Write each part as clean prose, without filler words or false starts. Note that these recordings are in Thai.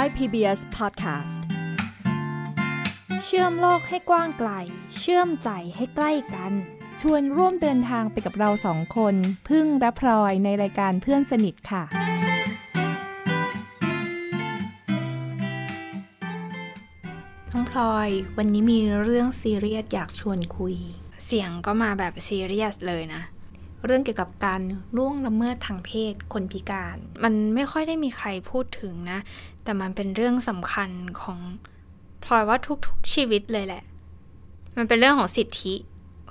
Thai PBS Podcast เชื่อมโลกให้กว้างไกลเชื่อมใจให้ใกล้กันชวนร่วมเดินทางไปกับเราสองคนพึ่งและพลอยในรายการเพื่อนสนิทค่ะน้องพลอยวันนี้มีเรื่องซีเรียสอยากชวนคุยเสียงก็มาแบบซีเรียสเลยนะเรื่องเกี่ยวกับการล่วงละเมิดทางเพศคนพิการมันไม่ค่อยได้มีใครพูดถึงนะแต่มันเป็นเรื่องสำคัญของพลอยว่าทุกๆชีวิตเลยแหละมันเป็นเรื่องของสิทธิ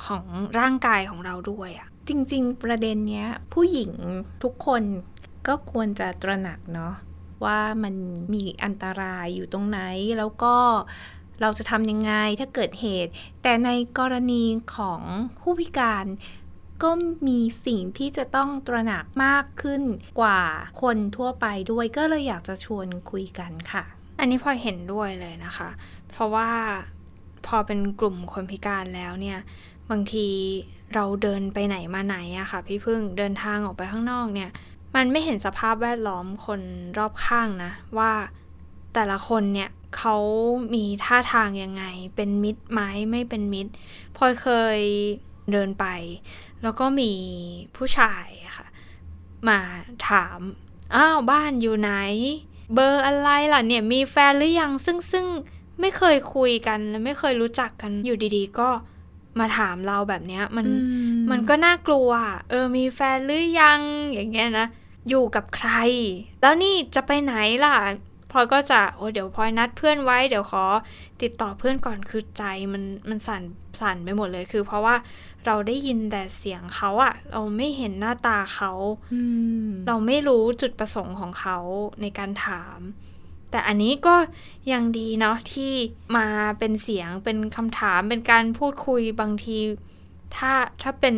ของร่างกายของเราด้วยอะจริงๆประเด็นเนี้ยผู้หญิงทุกคนก็ควรจะตระหนักเนาะว่ามันมีอันตรายอยู่ตรงไหนแล้วก็เราจะทำยังไงถ้าเกิดเหตุแต่ในกรณีของผู้พิการก็มีสิ่งที่จะต้องตระหนักมากขึ้นกว่าคนทั่วไปด้วยก็เลยอยากจะชวนคุยกันค่ะอันนี้พอเห็นด้วยเลยนะคะเพราะว่าพอเป็นกลุ่มคนพิการแล้วเนี่ยบางทีเราเดินไปไหนมาไหนอะค่ะพี่พึ่งเดินทางออกไปข้างนอกเนี่ยมันไม่เห็นสภาพแวดล้อมคนรอบข้างนะว่าแต่ละคนเนี่ยเขามีท่าทางยังไงเป็นมิตรไหมไม่เป็นมิตรพลอยเคยเดินไปแล้วก็มีผู้ชายค่ะมาถามอ้าวบ้านอยู่ไหนเบอร์อะไรล่ะเนี่ยมีแฟนหรือยังซึ่งไม่เคยคุยกันและไม่เคยรู้จักกันอยู่ดีๆก็มาถามเราแบบเนี้ยมันก็น่ากลัวมีแฟนหรือยังอย่างเงี้ยนะอยู่กับใครแล้วนี่จะไปไหนล่ะพลอยก็จะเดี๋ยวพลอยนัดเพื่อนไว้เดี๋ยวขอติดต่อเพื่อนก่อนคือใจมันสั่นไปหมดเลยคือเพราะว่าเราได้ยินแต่เสียงเขาอะเราไม่เห็นหน้าตาเขาเราไม่รู้จุดประสงค์ของเขาในการถามแต่อันนี้ก็ยังดีเนาะที่มาเป็นเสียงเป็นคำถามเป็นการพูดคุยบางทีถ้าเป็น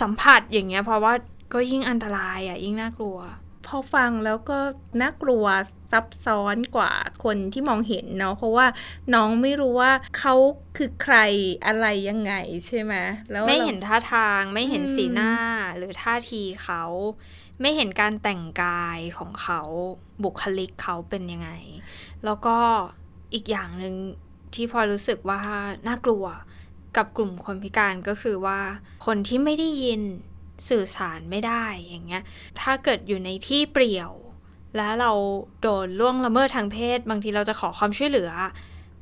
สัมผัสอย่างเงี้ยเพราะว่าก็ยิ่งอันตรายอะยิ่งน่ากลัวพอฟังแล้วก็น่ากลัวซับซ้อนกว่าคนที่มองเห็นเนาะเพราะว่าน้องไม่รู้ว่าเขาคือใครอะไรยังไงใช่ไหมแล้วไม่เห็นท่าทางไม่เห็นสีหน้าหรือท่าทีเขาไม่เห็นการแต่งกายของเขาบุคลิกเขาเป็นยังไงแล้วก็อีกอย่างนึงที่พอรู้สึกว่าน่ากลัวกับกลุ่มคนพิการก็คือว่าคนที่ไม่ได้ยินสื่อสารไม่ได้อย่างเงี้ยถ้าเกิดอยู่ในที่เปลี่ยวแล้วเราโดนล่วงละเมิดทางเพศบางทีเราจะขอความช่วยเหลือ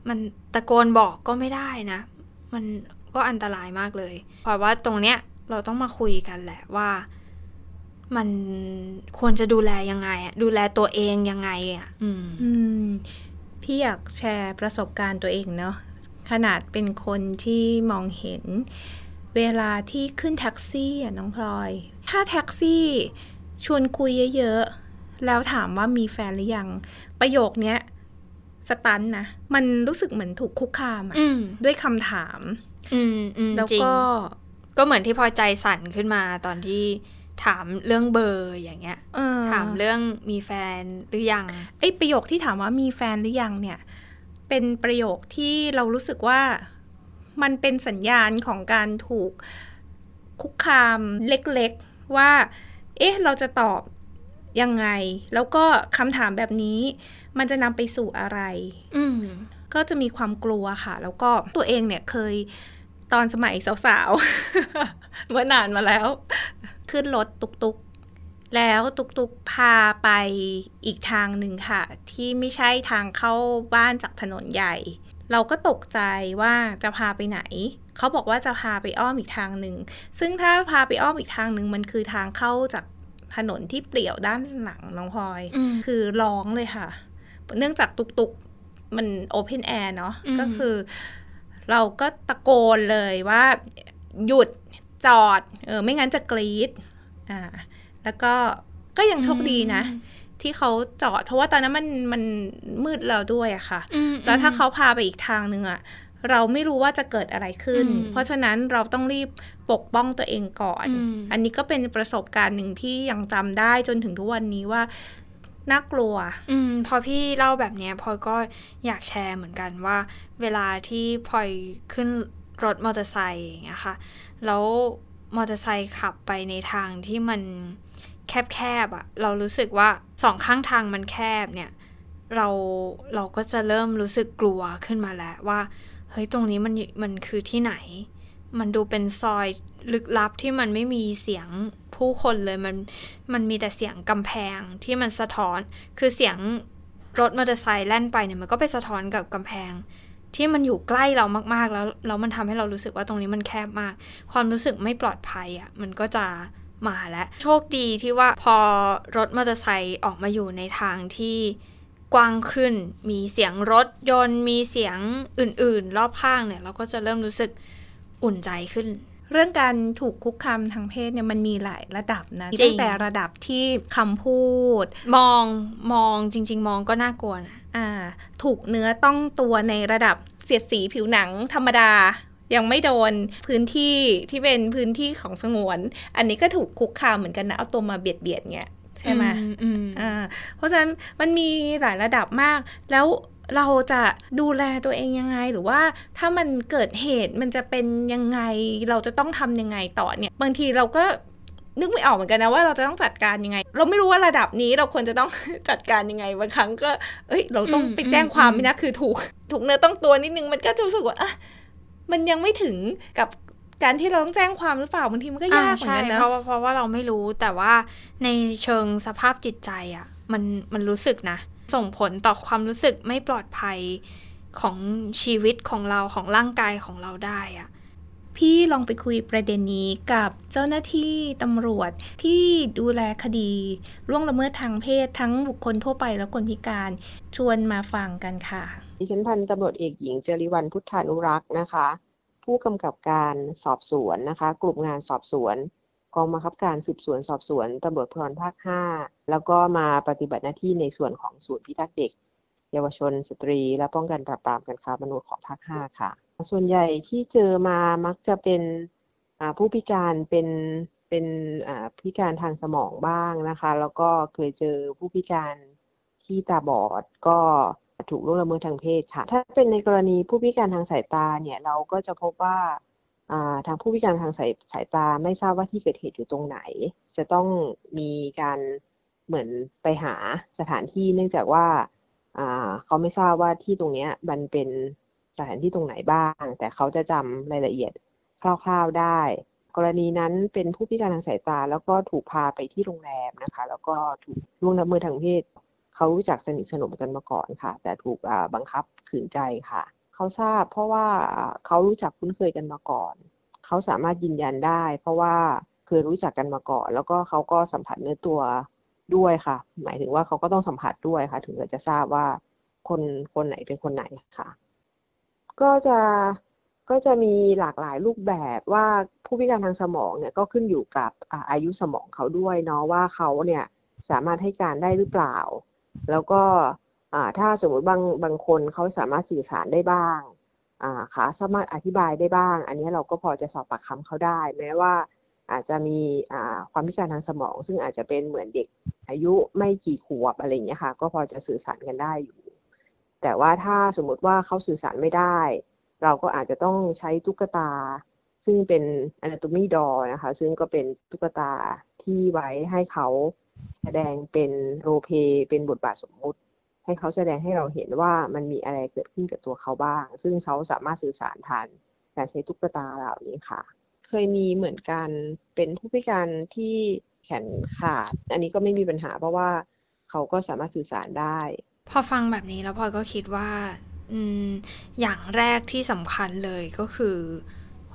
มันตะโกนบอกก็ไม่ได้นะมันก็อันตรายมากเลยเพราะว่าตรงเนี้ยเราต้องมาคุยกันแหละว่ามันควรจะดูแลยังไงดูแลตัวเองยังไงพี่อยากแชร์ประสบการณ์ตัวเองเนาะขนาดเป็นคนที่มองเห็นเวลาที่ขึ้นแท็กซี่อ่ะน้องพลอยถ้าแท็กซี่ชวนคุยเยอะๆแล้วถามว่ามีแฟนหรือยังประโยคเนี้ยสตันนะมันรู้สึกเหมือนถูกคุกคามอ่ะด้วยคำถามแล้วก็เหมือนที่พอใจสั่นขึ้นมาตอนที่ถามเรื่องเบอร์อย่างเงี้ยถามเรื่องมีแฟนหรือยังไอ้ประโยคที่ถามว่ามีแฟนหรือยังเนี่ยเป็นประโยคที่เรารู้สึกว่ามันเป็นสัญญาณของการถูกคุกคามเล็กๆว่าเราจะตอบยังไงแล้วก็คำถามแบบนี้มันจะนำไปสู่อะไรก็จะมีความกลัวค่ะแล้วก็ตัวเองเนี่ยเคยตอนสมัยสาวๆ เมื่อนานมาแล้วขึ้นรถตุกๆแล้วตุกๆพาไปอีกทางหนึ่งค่ะที่ไม่ใช่ทางเข้าบ้านจากถนนใหญ่เราก็ตกใจว่าจะพาไปไหนเขาบอกว่าจะพาไปอ้อมอีกทางหนึ่งซึ่งถ้าพาไปอ้อมอีกทางหนึ่งมันคือทางเข้าจากถนนที่เปลี่ยวด้านหลังน้องพลอยคือร้องเลยค่ะเนื่องจากตุกๆมันโอเพนแอร์เนาะก็คือเราก็ตะโกนเลยว่าหยุดจอดไม่งั้นจะกรี๊ดแล้วก็ยังโชคดีนะที่เขาจอดเพราะว่าตอนนั้นมันมืดแล้วด้วยอะค่ะแล้วถ้าเขาพาไปอีกทางนึงอะเราไม่รู้ว่าจะเกิดอะไรขึ้นเพราะฉะนั้นเราต้องรีบปกป้องตัวเองก่อน อันนี้ก็เป็นประสบการณ์หนึ่งที่ยังจำได้จนถึงทุกวันนี้ว่าน่ากลัวพอพี่เล่าแบบนี้พอยก็อยากแชร์เหมือนกันว่าเวลาที่พอยขึ้นรถมอเตอร์ไซค์อย่างเงี้ยค่ะแล้วมอเตอร์ไซค์ขับไปในทางที่มันแคบๆเรารู้สึกว่าสองข้างทางมันแคบเนี่ย เราก็จะเริ่มรู้สึกกลัวขึ้นมาแล้วว่าเฮ้ยตรงนี้มันคือที่ไหนมันดูเป็นซอยลึกลับที่มันไม่มีเสียงผู้คนเลยมันมีแต่เสียงกำแพงที่มันสะท้อนคือเสียงรถมอเตอร์ไซค์แล่นไปเนี่ยมันก็ไปสะท้อนกับกำแพงที่มันอยู่ใกล้เรามากๆแล้วมันทำให้เรารู้สึกว่าตรงนี้มันแคบมากความรู้สึกไม่ปลอดภัยอ่ะมันก็จะมาแล้วโชคดีที่ว่าพอรถมอเตอร์ไซค์ออกมาอยู่ในทางที่กว้างขึ้นมีเสียงรถยนต์มีเสียงอื่นๆรอบข้างเนี่ยเราก็จะเริ่มรู้สึกอุ่นใจขึ้นเรื่องการถูกคุกคามทางเพศเนี่ยมันมีหลายระดับนะตั้งแต่ระดับที่คำพูดมองจริงๆมองก็น่ากลัวนะถูกเนื้อต้องตัวในระดับเสียดสีผิวหนังธรรมดายังไม่โดนพื้นที่ที่เป็นพื้นที่ของสงวนอันนี้ก็ถูกคุกคามเหมือนกันนะเอาตัวมาเบียดเบียดเงี้ยใช่ไหมเพราะฉะนั้นมันมีหลายระดับมากแล้วเราจะดูแลตัวเองยังไงหรือว่าถ้ามันเกิดเหตุมันจะเป็นยังไงเราจะต้องทำยังไงต่อเนี่ยบางทีเราก็นึกไม่ออกเหมือนกันนะว่าเราจะต้องจัดการยังไงเราไม่รู้ว่าระดับนี้เราควรจะต้องจัดการยังไงบางครั้งก็เราต้องไปแจ้งความนะคือถูกเนื้อต้องตัวนิดนึงมันก็จะรู้สึกว่ามันยังไม่ถึงกับการที่เราต้องแจ้งความหรือเปล่าบางทีมันก็ยากเหมือนกันนะเพราะว่าเราไม่รู้แต่ว่าในเชิงสภาพจิตใจอ่ะมันรู้สึกนะส่งผลต่อความรู้สึกไม่ปลอดภัยของชีวิตของเราของร่างกายของเราได้อ่ะพี่ลองไปคุยประเด็นนี้กับเจ้าหน้าที่ตำรวจที่ดูแลคดีล่วงละเมิดทางเพศทั้งบุคคลทั่วไปและคนพิการชวนมาฟังกันค่ะดิฉันพันตำรวจเอกหญิงเจริวรรณพุทธานุรักษ์นะคะผู้กำกับการสอบสวนนะคะกลุ่มงานสอบสวนกองบังคับการสืบสวนสอบสวนตำรวจภูธรภาค5แล้วก็มาปฏิบัติหน้าที่ในส่วนของศูนย์พิทักษ์เด็กเยาวชนสตรีและป้องกันปราบปรามการค้ามนุษย์ของภาค5ค่ะส่วนใหญ่ที่เจอมามักจะเป็นผู้พิการเป็นพิการทางสมองบ้างนะคะแล้วก็เคยเจอผู้พิการที่ตาบอดก็ถูกล่วงละเมิดทางเพศค่ะถ้าเป็นในกรณีผู้พิการทางสายตาเนี่ยเราก็จะพบว่าทางผู้พิการทางสายตาไม่ทราบว่าที่เกิดเหตุอยู่ตรงไหนจะต้องมีการเหมือนไปหาสถานที่เนื่องจากว่าเขาไม่ทราบว่าที่ตรงนี้มันเป็นสถานที่ตรงไหนบ้างแต่เขาจะจำรายละเอียดคร่าวๆได้กรณีนั้นเป็นผู้พิการทางสายตาแล้วก็ถูกพาไปที่โรงแรมนะคะแล้วก็ถูกล่วงละเมิดทางเพศเขารู้จักสนิทสนมกันมาก่อนค่ะแต่ถูกบังคับขืนใจค่ะเขาทราบเพราะว่าเขารู้จักคุ้นเคยกันมาก่อนเขาสามารถยืนยันได้เพราะว่าเคยรู้จักกันมาก่อนแล้วก็เขาก็สัมผัสเนื้อตัวด้วยค่ะหมายถึงว่าเขาก็ต้องสัมผัสด้วยค่ะถึงจะทราบว่าคนไหนเป็นคนไหนค่ะก็จะมีหลากหลายรูปแบบว่าผู้พิการทางสมองเนี่ยก็ขึ้นอยู่กับอายุสมองเขาด้วยเนาะว่าเขาเนี่ยสามารถให้การได้หรือเปล่าแล้วก็ถ้าสมมติบางคนเขาสามารถสื่อสารได้บ้างค่ะสามารถอธิบายได้บ้างอันนี้เราก็พอจะสอบปากคำเขาได้แม้ว่าอาจจะมีความพิการทางสมองซึ่งอาจจะเป็นเหมือนเด็กอายุไม่กี่ขวบอะไรอย่างเงี้ยค่ะก็พอจะสื่อสารกันได้อยู่แต่ว่าถ้าสมมติว่าเขาสื่อสารไม่ได้เราก็อาจจะต้องใช้ตุ๊กตาซึ่งเป็น anatomy doll นะคะซึ่งก็เป็นตุ๊กตาที่ไว้ให้เขาแสดงเป็นโรลเพย์เป็นบทบาทสมมุติให้เขาแสดงให้เราเห็นว่ามันมีอะไรเกิดขึ้นกับตัวเขาบ้างซึ่งเขาสามารถสื่อสารผ่านการใช้ตุ๊กตาเหล่านี้ค่ะเคยมีเหมือนกันเป็นผู้พิการที่แขนขาดอันนี้ก็ไม่มีปัญหาเพราะว่าเขาก็สามารถสื่อสารได้พอฟังแบบนี้แล้วพลอยก็คิดว่าอย่างแรกที่สำคัญเลยก็คือ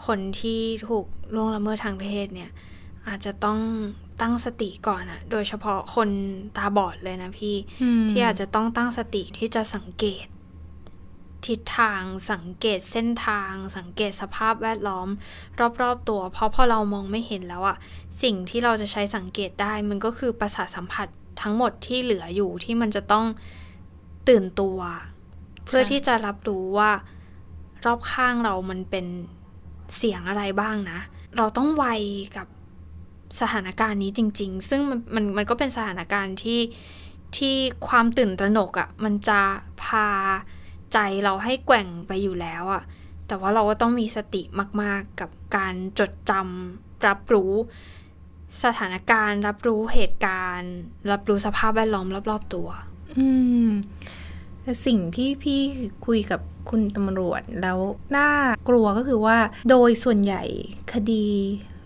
คนที่ถูกล่วงละเมิดทางเพศเนี่ยอาจจะต้องตั้งสติก่อนอะโดยเฉพาะคนตาบอดเลยนะพี่ที่อาจจะต้องตั้งสติที่จะสังเกตทิศทางสังเกตเส้นทางสังเกตสภาพแวดล้อมรอบๆตัวเพราะพอเรามองไม่เห็นแล้วอะสิ่งที่เราจะใช้สังเกตได้มันก็คือประสาทสัมผัสทั้งหมดที่เหลืออยู่ที่มันจะต้องตื่นตัวเพื่อที่จะรับรู้ว่ารอบข้างเรามันเป็นเสียงอะไรบ้างนะเราต้องไวกับสถานการณ์นี้จริงๆซึ่งมันก็เป็นสถานการณ์ที่ความตื่นตระหนกอ่ะมันจะพาใจเราให้แกว่งไปอยู่แล้วอ่ะแต่ว่าเราก็ต้องมีสติมากๆกับการจดจำรับรู้สถานการณ์รับรู้เหตุการณ์รับรู้สภาพแวดล้อมรอบๆตัว สิ่งที่พี่คุยกับคุณตำรวจแล้วน่ากลัวก็คือว่าโดยส่วนใหญ่คดี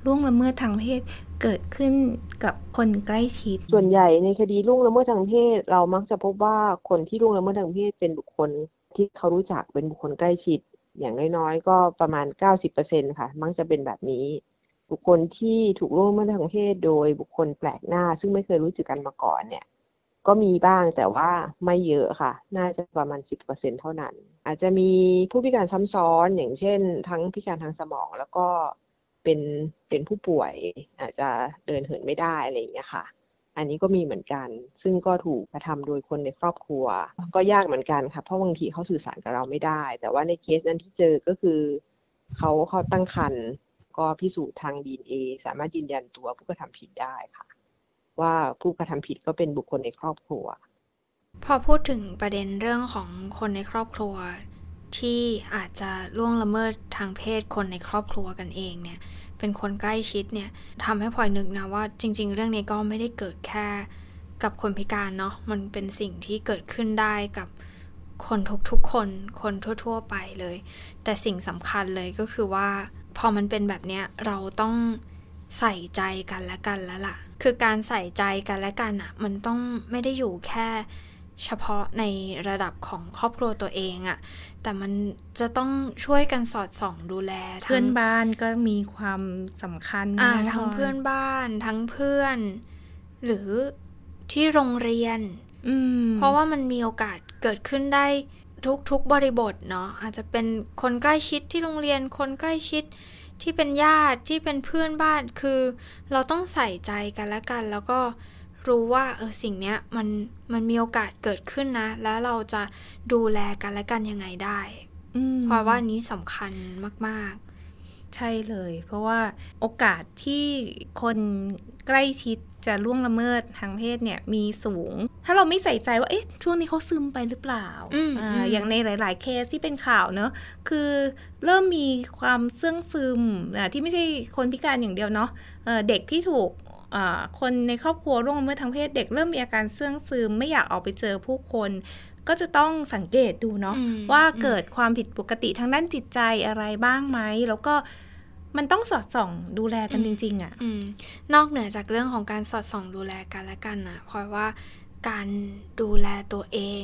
ล่วงละเมิดทางเพศเกิดขึ้นกับคนใกล้ชิดส่วนใหญ่ในคดีล่วงละเมิดทางเพศเรามักจะพบว่าคนที่ล่วงละเมิดทางเพศเป็นบุคคลที่เขารู้จักเป็นบุคคลใกล้ชิดอย่างน้อยๆก็ประมาณ 90% ค่ะมักจะเป็นแบบนี้บุคคลที่ถูกล่วงละเมิดทางเพศโดยบุคคลแปลกหน้าซึ่งไม่เคยรู้จักกันมาก่อนเนี่ยก็มีบ้างแต่ว่าไม่เยอะค่ะน่าจะประมาณ 10% เท่านั้นอาจจะมีผู้พิการซ้ำซ้อนอย่างเช่นทั้งพิการทางสมองแล้วก็เป็นผู้ป่วยอาจจะเดินเหินไม่ได้อะไรอย่างเงี้ยค่ะอันนี้ก็มีเหมือนกันซึ่งก็ถูกกระทำโดยคนในครอบครัวก็ยากเหมือนกันค่ะเพราะบางทีเขาสื่อสารกับเราไม่ได้แต่ว่าในเคสนั้นที่เจอก็คือเขาตั้งครรภ์ก็พิสูจน์ทาง DNA สามารถยืนยันตัวผู้กระทำผิดได้ค่ะว่าผู้กระทำผิดก็เป็นบุคคลในครอบครัวพอพูดถึงประเด็นเรื่องของคนในครอบครัวที่อาจจะล่วงละเมิดทางเพศคนในครอบครัวกันเองเนี่ยเป็นคนใกล้ชิดเนี่ยทำให้พลอยนึกนะว่าจริงๆเรื่องนี้ก็ไม่ได้เกิดแค่กับคนพิการเนาะมันเป็นสิ่งที่เกิดขึ้นได้กับคนทุกๆคนทั่วๆไปเลยแต่สิ่งสำคัญเลยก็คือว่าพอมันเป็นแบบเนี้ยเราต้องใส่ใจกันและกันแล้วล่ะคือการใส่ใจกันและกันอ่ะมันต้องไม่ได้อยู่แค่เฉพาะในระดับของครอบครัวตัวเองอ่ะแต่มันจะต้องช่วยกันสอดส่องดูแลเพื่อนบ้านก็มีความสำคัญทั้งเพื่อนบ้านทั้งเพื่อนหรือที่โรงเรียนเพราะว่ามันมีโอกาสเกิดขึ้นได้ทุกบริบทเนาะอาจจะเป็นคนใกล้ชิดที่โรงเรียนคนใกล้ชิดที่เป็นญาติที่เป็นเพื่อนบ้านคือเราต้องใส่ใจกันและกันแล้วก็รู้ว่าสิ่งเนี้ยมันมีโอกาสเกิดขึ้นนะแล้วเราจะดูแลกันและกันยังไงได้เพราะว่านี้สำคัญมากๆใช่เลยเพราะว่าโอกาสที่คนใกล้ชิดจะล่วงละเมิดทางเพศเนี่ยมีสูงถ้าเราไม่ใส่ใจว่าเอ๊ะช่วงนี้เขาซึมไปหรือเปล่า อย่างในหลายๆเคสที่เป็นข่าวเนอะคือเริ่มมีความเสื่อมซึมที่ไม่ใช่คนพิการอย่างเดียวเนาะเด็กที่ถูกคนในครอบครัวล่วงละเมิดทางเพศเด็กเริ่มมีอาการเสื่อมซึมไม่อยากออกไปเจอผู้คนก็จะต้องสังเกตดูเนาะว่าเกิดความผิดปกติทางด้านจิตใจอะไรบ้างไหมแล้วก็มันต้องสอดส่องดูแลกันจริงๆอ่ะนอกเหนือจากเรื่องของการสอดส่องดูแลกันและกันนะเพราะว่าการดูแลตัวเอง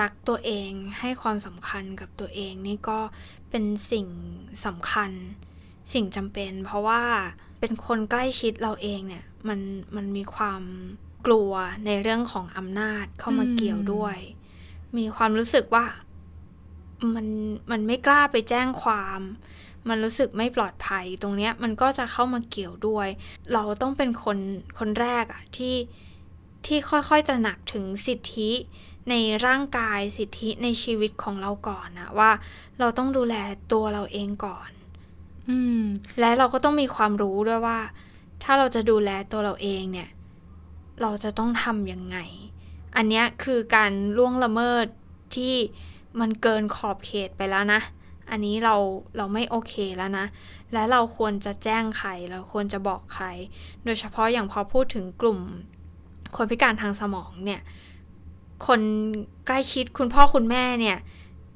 รักตัวเองให้ความสำคัญกับตัวเองนี่ก็เป็นสิ่งสำคัญสิ่งจำเป็นเพราะว่าเป็นคนใกล้ชิดเราเองเนี่ยมันมีความกลัวในเรื่องของอำนาจเข้ามาเกี่ยวด้วยมีความรู้สึกว่ามันไม่กล้าไปแจ้งความมันรู้สึกไม่ปลอดภัยตรงเนี้ยมันก็จะเข้ามาเกี่ยวด้วยเราต้องเป็นคนแรกอะที่ค่อยๆตระหนักถึงสิทธิในร่างกายสิทธิในชีวิตของเราก่อนนะว่าเราต้องดูแลตัวเราเองก่อนและเราก็ต้องมีความรู้ด้วยว่าถ้าเราจะดูแลตัวเราเองเนี่ยเราจะต้องทำยังไงอันเนี้ยคือการล่วงละเมิดที่มันเกินขอบเขตไปแล้วนะอันนี้เราไม่โอเคแล้วนะและเราควรจะแจ้งใครเราควรจะบอกใครโดยเฉพาะอย่างพอพูดถึงกลุ่มคนพิการทางสมองเนี่ยคนใกล้ชิดคุณพ่อคุณแม่เนี่ย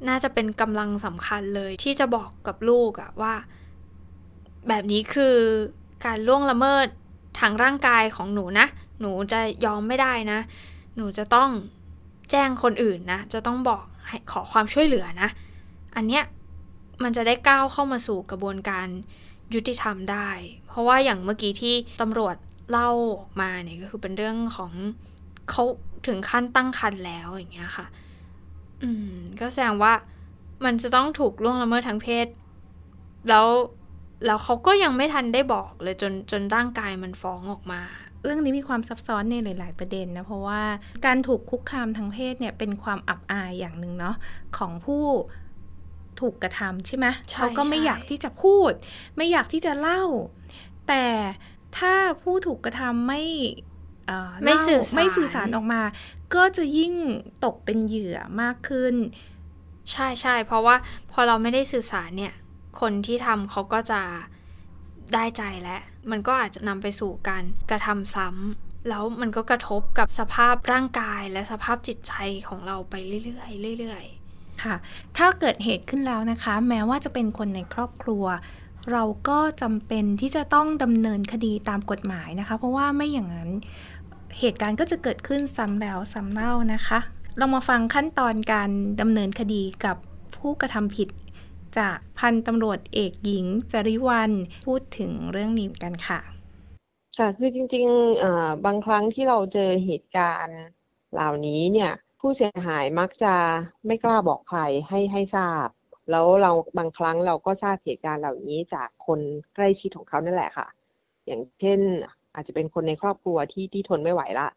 น่าจะเป็นกำลังสำคัญเลยที่จะบอกกับลูกอะว่าแบบนี้คือการล่วงละเมิดทางร่างกายของหนูนะหนูจะยอมไม่ได้นะหนูจะต้องแจ้งคนอื่นนะจะต้องบอกให้ขอความช่วยเหลือนะอันเนี้ยมันจะได้ก้าวเข้ามาสู่กระบวนการยุติธรรมได้เพราะว่าอย่างเมื่อกี้ที่ตำรวจเล่าออกมาเนี่ยก็คือเป็นเรื่องของเขาถึงขั้นตั้งครรภ์แล้วอย่างเงี้ยค่ะก็แสดงว่ามันจะต้องถูกล่วงละเมิดทางเพศแล้วเขาก็ยังไม่ทันได้บอกเลยจนร่างกายมันฟ้องออกมาเรื่องนี้มีความซับซ้อนในหลายๆประเด็นนะเพราะว่าการถูกคุกคามทางเพศเนี่ยเป็นความอับอายอย่างหนึ่งเนาะของผู้ถูกกระทำใช่ไหมเขาก็ไม่อยากที่จะพูดไม่อยากที่จะเล่าแต่ถ้าผู้ถูกกระทำไม่สื่อสารออกมาก็จะยิ่งตกเป็นเหยื่อมากขึ้นใช่ใช่เพราะว่าพอเราไม่ได้สื่อสารเนี่ยคนที่ทำเขาก็จะได้ใจและมันก็อาจจะนำไปสู่การกระทำซ้ำ แล้วมันก็กระทบกับสภาพร่างกายและสภาพจิตใจของเราไปเรื่อยๆเรื่อยๆค่ะถ้าเกิดเหตุขึ้นแล้วนะคะแม้ว่าจะเป็นคนในครอบครัวเราก็จำเป็นที่จะต้องดำเนินคดีตามกฎหมายนะคะเพราะว่าไม่อย่างนั้นเหตุการณ์ก็จะเกิดขึ้นซ้ำแล้วซ้ำเล่านะคะเรามาฟังขั้นตอนการดำเนินคดีกับผู้กระทำผิดจากพันตำรวจเอกหญิงจริวรรณพูดถึงเรื่องนี้กันค่ะค่ะคือจริงๆบางครั้งที่เราเจอเหตุการณ์เหล่านี้เนี่ยผู้เสียหายมักจะไม่กล้าบอกใครให้ทราบแล้วเราบางครั้งเราก็ทราบเหตุการณ์เหล่านี้จากคนใกล้ชิดของเขานั่นแหละค่ะอย่างเช่นอาจจะเป็นคนในครอบครัวที่ทนไม่ไหวละ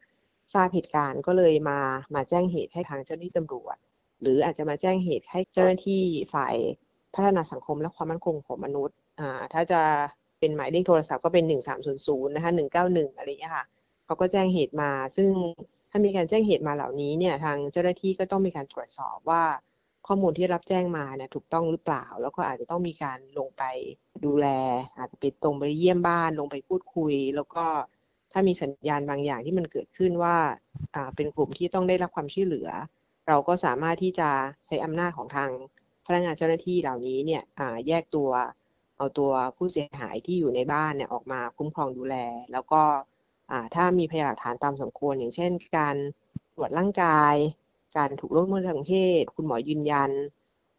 ทราบเหตุการณ์ก็เลยมาแจ้งเหตุให้ทางเจ้าหน้าที่ตำรวจหรืออาจจะมาแจ้งเหตุให้เจ้าหน้าที่ฝ่ายพัฒนาสังคมและความมั่นคงของมนุษย์ถ้าจะเป็นหมายเลขโทรศัพท์ก็เป็น1300นะคะ191อะไรอย่างเงี้ยค่ะเขาก็แจ้งเหตุมาซึ่งถ้ามีการแจ้งเหตุมาเหล่านี้เนี่ยทางเจ้าหน้าที่ก็ต้องมีการตรวจสอบว่าข้อมูลที่รับแจ้งมาเนี่ยถูกต้องหรือเปล่าแล้วก็อาจจะต้องมีการลงไปดูแลอาจจะไปตรงไปเยี่ยมบ้านลงไปพูดคุยแล้วก็ถ้ามีสัญญาณบางอย่างที่มันเกิดขึ้นว่าเป็นกลุ่มที่ต้องได้รับความช่วยเหลือเราก็สามารถที่จะใช้อำนาจของทางพนักงานเจ้าหน้าที่เหล่านี้เนี่ยแยกตัวเอาตัวผู้เสียหายที่อยู่ในบ้านเนี่ยออกมาคุ้มครองดูแลแล้วก็ถ้ามีพยานหลักฐานตามสมควรอย่างเช่นการตรวจร่างกายการถูกล่วงละเมิดทางเพศคุณหมอยืนยัน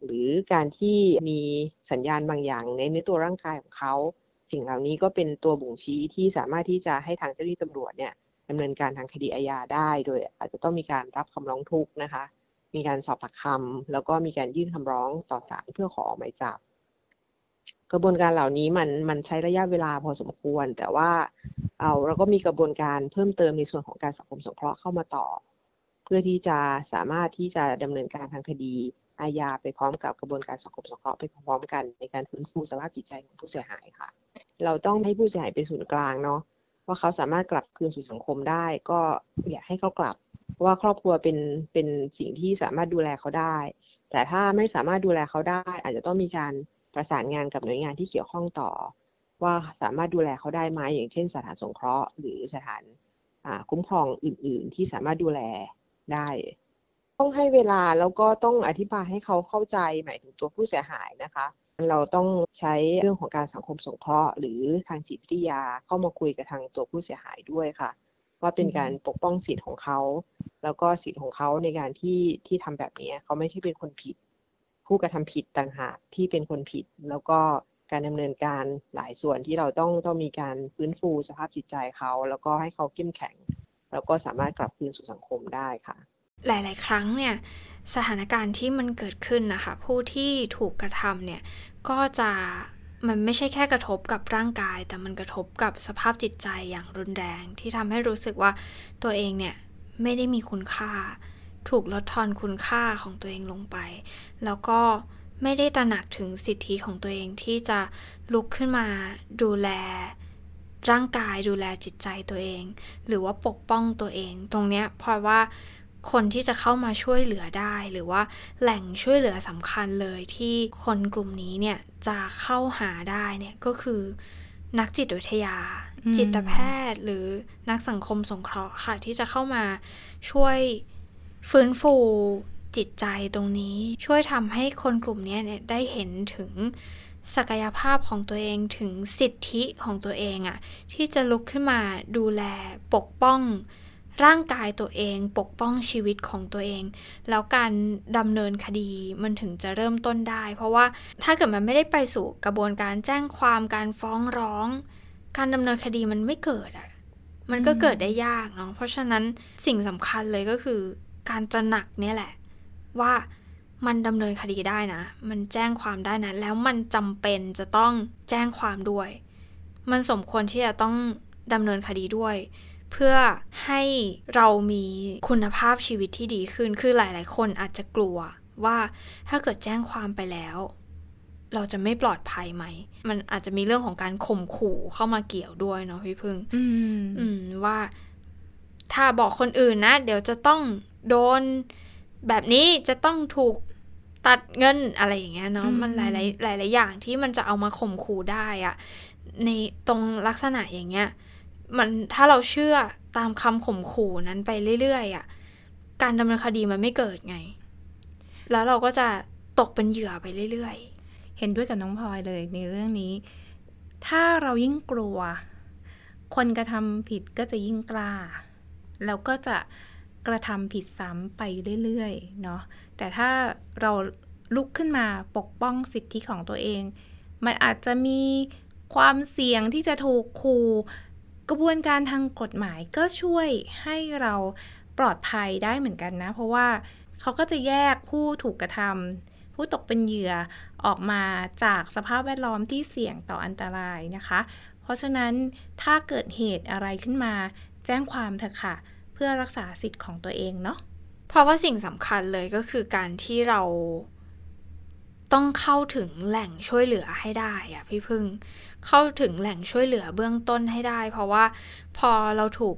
หรือการที่มีสัญญาณบางอย่างในตัวร่างกายของเขาสิ่งเหล่านี้ก็เป็นตัวบ่งชี้ที่สามารถที่จะให้ทางเจ้าหน้าที่ตำรวจเนี่ยดำเนินการทางคดีอาญาได้โดยอาจจะต้องมีการรับคำร้องทุกข์นะคะมีการสอบปากคำแล้วก็มีการยื่นคำร้องต่อศาลเพื่อขอออกหมายจับกระบวนการเหล่านี้มันใช้ระยะเวลาพอสมควรแต่ว่าเราก็มีกระบวนการเพิ่มเติมในส่วนของการสังคมสงเคราะห์เข้ามาต่อเพื่อที่จะสามารถที่จะดำเนินการทางคดีอาญาไปพร้อมกับกระบวนการสังคมสงเคราะห์ไปพร้อมกันในการฟื้นฟูสภาพจิตใจของผู้เสียหายค่ะเราต้องให้ผู้เสียหายเป็นศูนย์กลางเนาะว่าเขาสามารถกลับคืนสู่สังคมได้ก็อยากให้เขากลับเพราะว่าครอบครัวเป็นสิ่งที่สามารถดูแลเขาได้แต่ถ้าไม่สามารถดูแลเขาได้อาจจะต้องมีการประสานงานกับหน่วยงานที่เกี่ยวข้องต่อว่าสามารถดูแลเขาได้ไหมอย่างเช่นสถานสงเคราะห์หรือสถานคุ้มครองอื่นๆที่สามารถดูแลได้ต้องให้เวลาแล้วก็ต้องอธิบายให้เขาเข้าใจหมายถึงตัวผู้เสียหายนะคะเราต้องใช้เรื่องของการสังคมสงเคราะห์หรือทางจิตวิทยาเข้ามาคุยกับทางตัวผู้เสียหายด้วยค่ะว่าเป็นการปกป้องสิทธิ์ของเขาแล้วก็สิทธิ์ของเขาในการที่ทำแบบนี้เขาไม่ใช่เป็นคนผิดผู้กระทำผิดต่างหากที่เป็นคนผิดแล้วก็การดำเนินการหลายส่วนที่เราต้องมีการฟื้นฟูสภาพจิตใจเขาแล้วก็ให้เขาเข้มแข็งแล้วก็สามารถกลับคืนสู่สังคมได้ค่ะหลายๆครั้งเนี่ยสถานการณ์ที่มันเกิดขึ้นนะคะผู้ที่ถูกกระทำเนี่ยก็จะมันไม่ใช่แค่กระทบกับร่างกายแต่มันกระทบกับสภาพจิตใจอย่างรุนแรงที่ทำให้รู้สึกว่าตัวเองเนี่ยไม่ได้มีคุณค่าถูกลดทอนคุณค่าของตัวเองลงไปแล้วก็ไม่ได้ตระหนักถึงสิทธิของตัวเองที่จะลุกขึ้นมาดูแลร่างกายดูแลจิตใจตัวเองหรือว่าปกป้องตัวเองตรงเนี้ยเพราะว่าคนที่จะเข้ามาช่วยเหลือได้หรือว่าแหล่งช่วยเหลือสำคัญเลยที่คนกลุ่มนี้เนี่ยจะเข้าหาได้เนี่ยก็คือนักจิตวิทยาจิตแพทย์หรือนักสังคมสงเคราะห์ค่ะที่จะเข้ามาช่วยฟื้นฟูจิตใจตรงนี้ช่วยทำให้คนกลุ่มนี้เนี่ยได้เห็นถึงศักยภาพของตัวเองถึงสิทธิของตัวเองอะที่จะลุกขึ้นมาดูแลปกป้องร่างกายตัวเองปกป้องชีวิตของตัวเองแล้วการดำเนินคดีมันถึงจะเริ่มต้นได้เพราะว่าถ้าเกิดมันไม่ได้ไปสู่กระบวนการแจ้งความการฟ้องร้องการดำเนินคดีมันไม่เกิดมันก็เกิดได้ยากเนาะเพราะฉะนั้นสิ่งสำคัญเลยก็คือการตระหนักเนี่ยแหละว่ามันดำเนินคดีได้นะมันแจ้งความได้นะแล้วมันจำเป็นจะต้องแจ้งความด้วยมันสมควรที่จะต้องดำเนินคดีด้วยเพื่อให้เรามีคุณภาพชีวิตที่ดีขึ้นคือหลายๆคนอาจจะกลัวว่าถ้าเกิดแจ้งความไปแล้วเราจะไม่ปลอดภัยไหมมันอาจจะมีเรื่องของการข่มขู่เข้ามาเกี่ยวด้วยเนาะพี่พึ่งว่าถ้าบอกคนอื่นนะเดี๋ยวจะต้องโดนแบบนี้จะต้องถูกตัดเงินอะไรอย่างเงี้ยเนาะมันหลายๆอย่างที่มันจะเอามาข่มขู่ได้อะในตรงลักษณะอย่างเงี้ย มันถ้าเราเชื่อตามคำข่มขู่นั้นไปเรื่อยๆอ่ะการดำเนินคดีมันไม่เกิดไงแล้วเราก็จะตกเป็นเหยื่อไปเรื่อยๆเห็นด้วยกับน้องพลอยเลยในเรื่องนี้ถ้าเรายิ่งกลัวคนกระทำผิดก็จะยิ่งกล้าแล้วก็จะกระทำผิดซ้ำไปเรื่อยๆเนาะแต่ถ้าเราลุกขึ้นมาปกป้องสิทธิของตัวเองมันอาจจะมีความเสี่ยงที่จะถูกขู่กระบวนการทางกฎหมายก็ช่วยให้เราปลอดภัยได้เหมือนกันนะเพราะว่าเขาก็จะแยกผู้ถูกกระทำผู้ตกเป็นเหยื่อออกมาจากสภาพแวดล้อมที่เสี่ยงต่ออันตรายนะคะเพราะฉะนั้นถ้าเกิดเหตุอะไรขึ้นมาแจ้งความเถอะค่ะเพื่อรักษาสิทธิ์ของตัวเองเนาะเพราะว่าสิ่งสำคัญเลยก็คือการที่เราต้องเข้าถึงแหล่งช่วยเหลือให้ได้อะพี่พึ่งเข้าถึงแหล่งช่วยเหลือเบื้องต้นให้ได้เพราะว่าพอเราถูก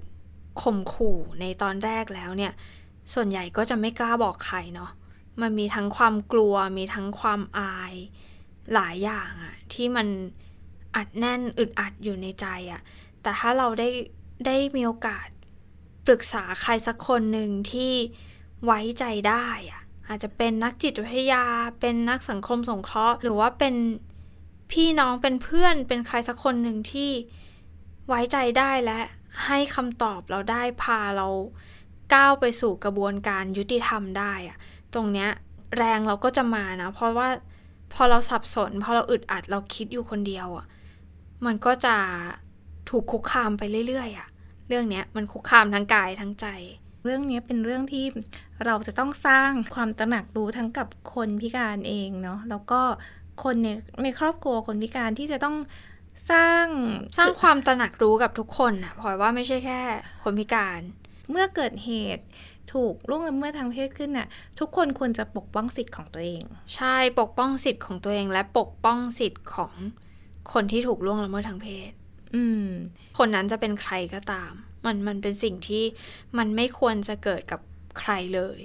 ข่มขู่ในตอนแรกแล้วเนี่ยส่วนใหญ่ก็จะไม่กล้าบอกใครเนาะมันมีทั้งความกลัวมีทั้งความอายหลายอย่างอะที่มันอัดแน่นอึดอัดอยู่ในใจอะแต่ถ้าเราได้มีโอกาสปรึกษาใครสักคนหนึ่งที่ไว้ใจได้อะอาจจะเป็นนักจิตวิทยาเป็นนักสังคมสงเคราะห์หรือว่าเป็นพี่น้องเป็นเพื่อนเป็นใครสักคนหนึ่งที่ไว้ใจได้และให้คำตอบเราได้พาเราก้าวไปสู่กระบวนการยุติธรรมได้อะตรงเนี้ยแรงเราก็จะมานะเพราะว่าพอเราสับสนพอเราอึดอัดเราคิดอยู่คนเดียวอ่ะมันก็จะถูกคุกคามไปเรื่อยๆอ่ะเรื่องเนี้ยมันคุกคามทั้งกายทั้งใจเรื่องนี้เป็นเรื่องที่เราจะต้องสร้างความตระหนักรู้ทั้งกับคนพิการเองเนาะแล้วก็คนในครอบครัวคนพิการที่จะต้องสร้างความตระหนักรู้กับทุกคนนะพลอยว่าไม่ใช่แค่คนพิการเมื่อเกิดเหตุถูกล่วงละเมิดทางเพศขึ้นน่ะทุกคนควรจะปกป้องสิทธิ์ของตัวเองใช่ปกป้องสิทธิ์ของตัวเองและปกป้องสิทธิ์ของคนที่ถูกล่วงละเมิดทางเพศคนนั้นจะเป็นใครก็ตามมันเป็นสิ่งที่มันไม่ควรจะเกิดกับใครเลย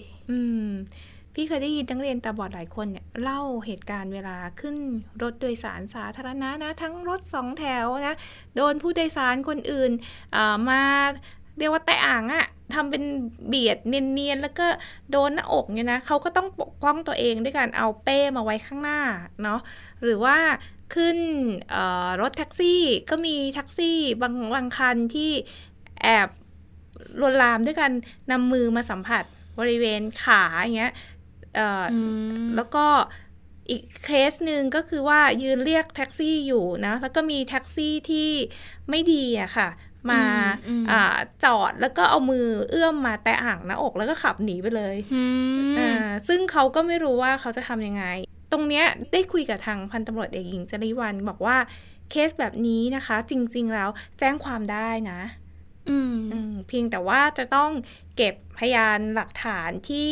พี่เคยได้ยินนักเรียนตาบอดหลายคนเนี่ยเล่าเหตุการณ์เวลาขึ้นรถโดยสารสาธารณะนะทั้งรถสองแถวนะโดนผู้โดยสารคนอื่นมาเรียกว่าแตะอ่างอะทำเป็นเบียดเนียนๆแล้วก็โดนหน้าอกเนี่ยนะเขาก็ต้องปกป้องตัวเองด้วยการเอาเป้มาไว้ข้างหน้าเนาะหรือว่าขึ้นรถแท็กซี่ก็มีแท็กซี่บางคันที่แอบลวนลามด้วยการนำมือมาสัมผัสบริเวณขาอย่างเงี้ยแล้วก็อีกเคสหนึ่งก็คือว่ายืนเรียกแท็กซี่อยู่นะแล้วก็มีแท็กซี่ที่ไม่ดีอะค่ะมาจอดแล้วก็เอามือเอื้อมมาแตะห่างหน้าอกแล้วก็ขับหนีไปเลยซึ่งเขาก็ไม่รู้ว่าเขาจะทำยังไงตรงเนี้ยได้คุยกับทางพันตำรวจเอกหญิงจริวรรณบอกว่าเคสแบบนี้นะคะจริงๆแล้วแจ้งความได้นะเพียงแต่ว่าจะต้องเก็บพยานหลักฐานที่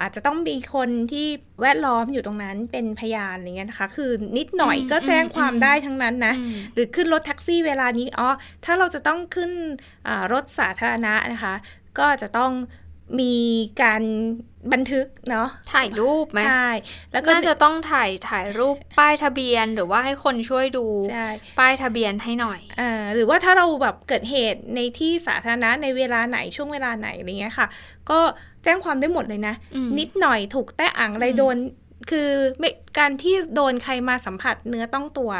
อาจจะต้องมีคนที่แวดล้อมอยู่ตรงนั้นเป็นพยานอะไรเงี้ยนะคะคือนิดหน่อยก็แจ้งความได้ทั้งนั้นนะหรือขึ้นรถแท็กซี่เวลานี้ถ้าเราจะต้องขึ้นรถสาธารณะนะคะก็จะต้องมีการบันทึกเนาะถ่ายรูปไหมใช่แล้วก็น่าจะต้องถ่ายรูปป้ายทะเบียนหรือว่าให้คนช่วยดูป้ายทะเบียนให้หน่อยหรือว่าถ้าเราแบบเกิดเหตุในที่สาธารณะในเวลาไหนช่วงเวลาไหนอะไรเงี้ยค่ะก็แจ้งความได้หมดเลยนะนิดหน่อยถูกแตะอ่างอะไรโดนคือการที่โดนใครมาสัมผัสเนื้อต้องตัว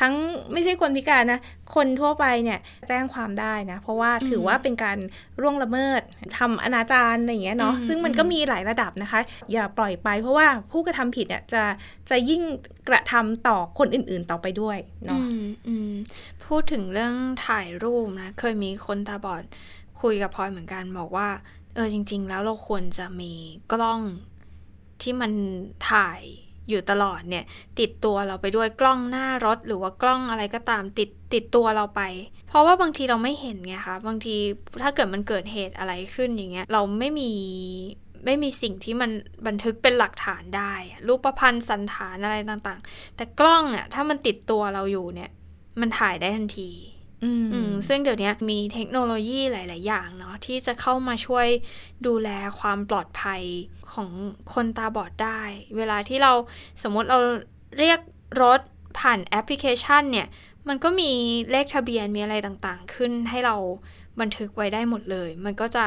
ทั้งไม่ใช่คนพิการนะคนทั่วไปเนี่ยแจ้งความได้นะเพราะว่าถือว่าเป็นการล่วงละเมิดทำอนาจารอะไรอย่างเงี้ยเนาะซึ่งมันก็มีหลายระดับนะคะอย่าปล่อยไปเพราะว่าผู้กระทำผิดเนี่ยจะยิ่งกระทำต่อคนอื่นๆต่อไปด้วยเนาะพูดถึงเรื่องถ่ายรูปนะเคยมีคนตาบอดคุยกับพลอยเหมือนกันบอกว่าจริงๆแล้วเราควรจะมีกล้องที่มันถ่ายอยู่ตลอดเนี่ยติดตัวเราไปด้วยกล้องหน้ารถหรือว่ากล้องอะไรก็ตามติดตัวเราไปเพราะว่าบางทีเราไม่เห็นไงคะบางทีถ้าเกิดมันเกิดเหตุอะไรขึ้นอย่างเงี้ยเราไม่มีสิ่งที่มันบันทึกเป็นหลักฐานได้รูปพรรณสันฐานอะไรต่างๆแต่กล้องเนี่ยถ้ามันติดตัวเราอยู่เนี่ยมันถ่ายได้ทันทีซึ่งเดี๋ยวนี้มีเทคโนโลยีหลายๆอย่างเนาะที่จะเข้ามาช่วยดูแลความปลอดภัยของคนตาบอดได้เวลาที่เราสมมติเราเรียกรถผ่านแอปพลิเคชันเนี่ย มันก็มีเลขทะเบียนมีอะไรต่างๆขึ้นให้เราบันทึกไว้ได้หมดเลยมันก็จะ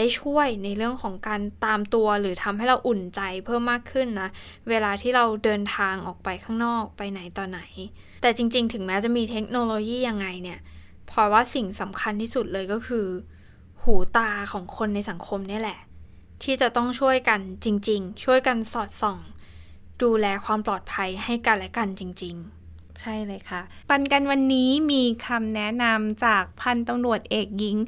ได้ช่วยในเรื่องของการตามตัวหรือทำให้เราอุ่นใจเพิ่มมากขึ้นนะเวลาที่เราเดินทางออกไปข้างนอกไปไหนต่อไหนแต่จริงๆถึงแม้จะมีเทคโนโลยียังไงเนี่ยพอว่าสิ่งสำคัญที่สุดเลยก็คือหูตาของคนในสังคมนี่แหละที่จะต้องช่วยกันจริงๆช่วยกันสอดส่องดูแลความปลอดภัยให้กันและกันจริงๆใช่เลยค่ะปันกันวันนี้มีคำแนะนำจากพันตำรวจเอกหญิง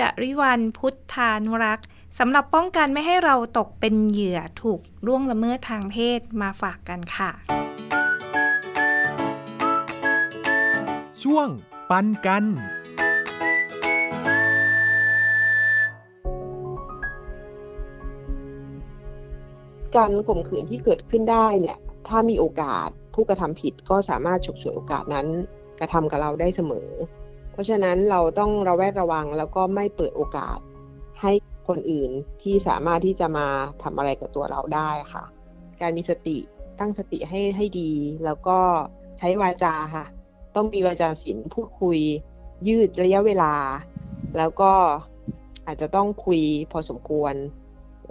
จริวรรณพุทธานุรักษ์สำหรับป้องกันไม่ให้เราตกเป็นเหยื่อถูกล่วงละเมิดทางเพศมาฝากกันค่ะช่วงปันกันการข่มขืนที่เกิดขึ้นได้เนี่ยถ้ามีโอกาสผู้กระทำผิดก็สามารถฉกฉวยโอกาสนั้นกระทำกับเราได้เสมอเพราะฉะนั้นเราต้องระแวดระวังแล้วก็ไม่เปิดโอกาสให้คนอื่นที่สามารถที่จะมาทำอะไรกับตัวเราได้ค่ะการมีสติตั้งสติให้ดีแล้วก็ใช้วาจาค่ะต้องมีวาจาศิลป์พูดคุยยืดระยะเวลาแล้วก็อาจจะต้องคุยพอสมควร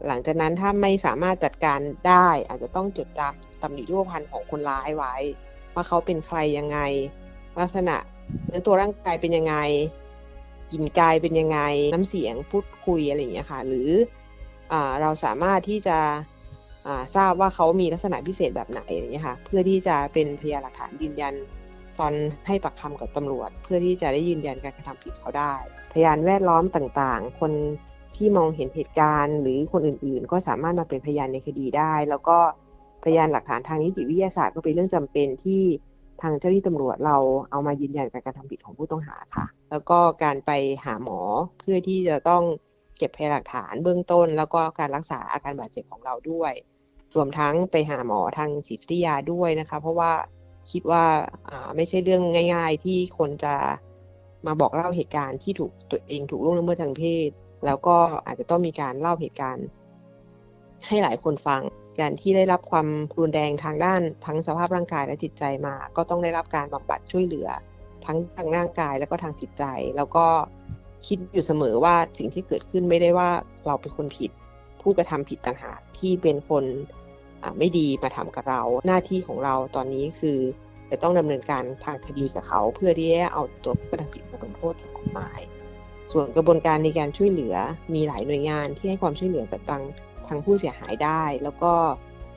หลังจากนั้นถ้าไม่สามารถจัดการได้อาจจะต้องจดจำตำหนิรูปพรรณของคนร้ายไว้ว่าเขาเป็นใครยังไงลักษณะเนื้อตัวร่างกายเป็นยังไงกลิ่นกายเป็นยังไงน้ำเสียงพูดคุยอะไรอย่างเงี้ยค่ะหรือเราสามารถที่จะทราบว่าเขามีลักษณะพิเศษแบบไหนอย่างเงี้ยค่ะเพื่อที่จะเป็นพยานหลักฐานยืนยันตอนให้ปากคำกับตำรวจเพื่อที่จะได้ยืนยันการกระทำผิดเขาได้พยานแวดล้อมต่างๆคนที่มองเห็นเหตุการณ์หรือคนอื่นๆก็สามารถมาเป็นพยานในคดีได้แล้วก็พยานหลักฐานทางนิติวิทยาศาสตร์ก็เป็นเรื่องจำเป็นที่ทางเจ้าหน้าที่ตำรวจเราเอามายืนยันการกระทำผิดของผู้ต้องหาค่ะแล้วก็การไปหาหมอเพื่อที่จะต้องเก็บพยานหลักฐานเบื้องต้นแล้วก็การรักษาอาการบาดเจ็บของเราด้วยรวมทั้งไปหาหมอทางจิตวิทยาด้วยนะคะเพราะว่าคิดว่าไม่ใช่เรื่องง่ายๆที่คนจะมาบอกเล่าเหตุการณ์ที่ถูกตัวเองถูกล่วงละเมิดทางเพศแล้วก็อาจจะต้องมีการเล่าเหตุการณ์ให้หลายคนฟังการที่ได้รับความรุนแรงทางด้านทั้งสภาพร่างกายและจิตใจมาก็ต้องได้รับการบำบัดช่วยเหลือทั้งทางร่างกายและก็ทางจิตใจแล้วก็คิดอยู่เสมอว่าสิ่งที่เกิดขึ้นไม่ได้ว่าเราเป็นคนผิดผู้กระทำผิดต่างหากที่เป็นคนไม่ดีมาทำกับเราหน้าที่ของเราตอนนี้คือจะต้องดำเนินการทางคดีกับเขาเพื่อที่จะเอาตัวผู้กระทำผิดมาลงโทษตามกฎหมายส่วนกระบวนการในการช่วยเหลือมีหลายหน่วยงานที่ให้ความช่วยเหลือกับทางผู้เสียหายได้แล้วก็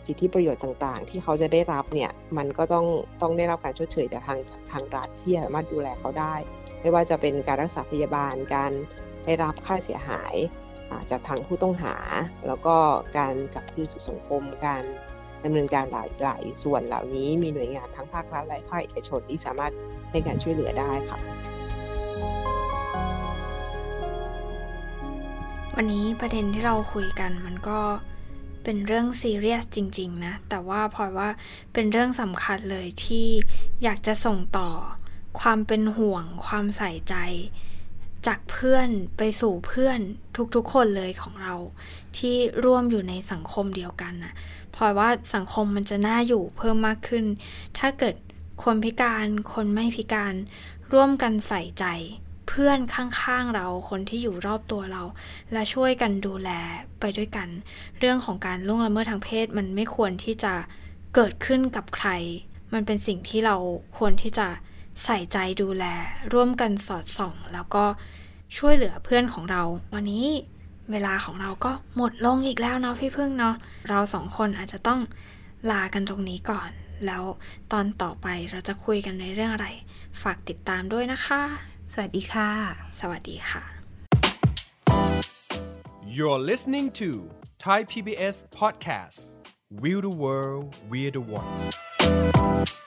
สิทธิประโยชน์ต่างๆที่เขาจะได้รับเนี่ยมันก็ต้องได้รับการชดเชยจากทางรัฐที่สามารถดูแลเขาได้ไม่ว่าจะเป็นการรักษาพยาบาลการได้รับค่าเสียหายจากทางผู้ต้องหาแล้วก็การจับคืนสู่สังคมการดำเนินการหลายส่วนเหล่านี้มีหน่วยงานทั้งภาครัฐและภาคเอกชนที่สามารถให้การช่วยเหลือได้ค่ะวันนี้ประเด็นที่เราคุยกันมันก็เป็นเรื่องซีเรียสจริงๆนะแต่ว่าพอว่าเป็นเรื่องสำคัญเลยที่อยากจะส่งต่อความเป็นห่วงความใส่ใจจากเพื่อนไปสู่เพื่อนทุกๆคนเลยของเราที่ร่วมอยู่ในสังคมเดียวกันนะพอว่าสังคมมันจะน่าอยู่เพิ่มมากขึ้นถ้าเกิดคนพิการคนไม่พิการร่วมกันใส่ใจเพื่อนข้างๆเราคนที่อยู่รอบตัวเราและช่วยกันดูแลไปด้วยกันเรื่องของการล่วงละเมิดทางเพศมันไม่ควรที่จะเกิดขึ้นกับใครมันเป็นสิ่งที่เราควรที่จะใส่ใจดูแลร่วมกันสอดส่องแล้วก็ช่วยเหลือเพื่อนของเราวันนี้เวลาของเราก็หมดลงอีกแล้วเนาะพี่พึ่งเนาะเราสองคนอาจจะต้องลากันตรงนี้ก่อนแล้วตอนต่อไปเราจะคุยกันในเรื่องอะไรฝากติดตามด้วยนะคะสวัสดีค่ะสวัสดีค่ะ You're listening to Thai PBS podcast We the World We the One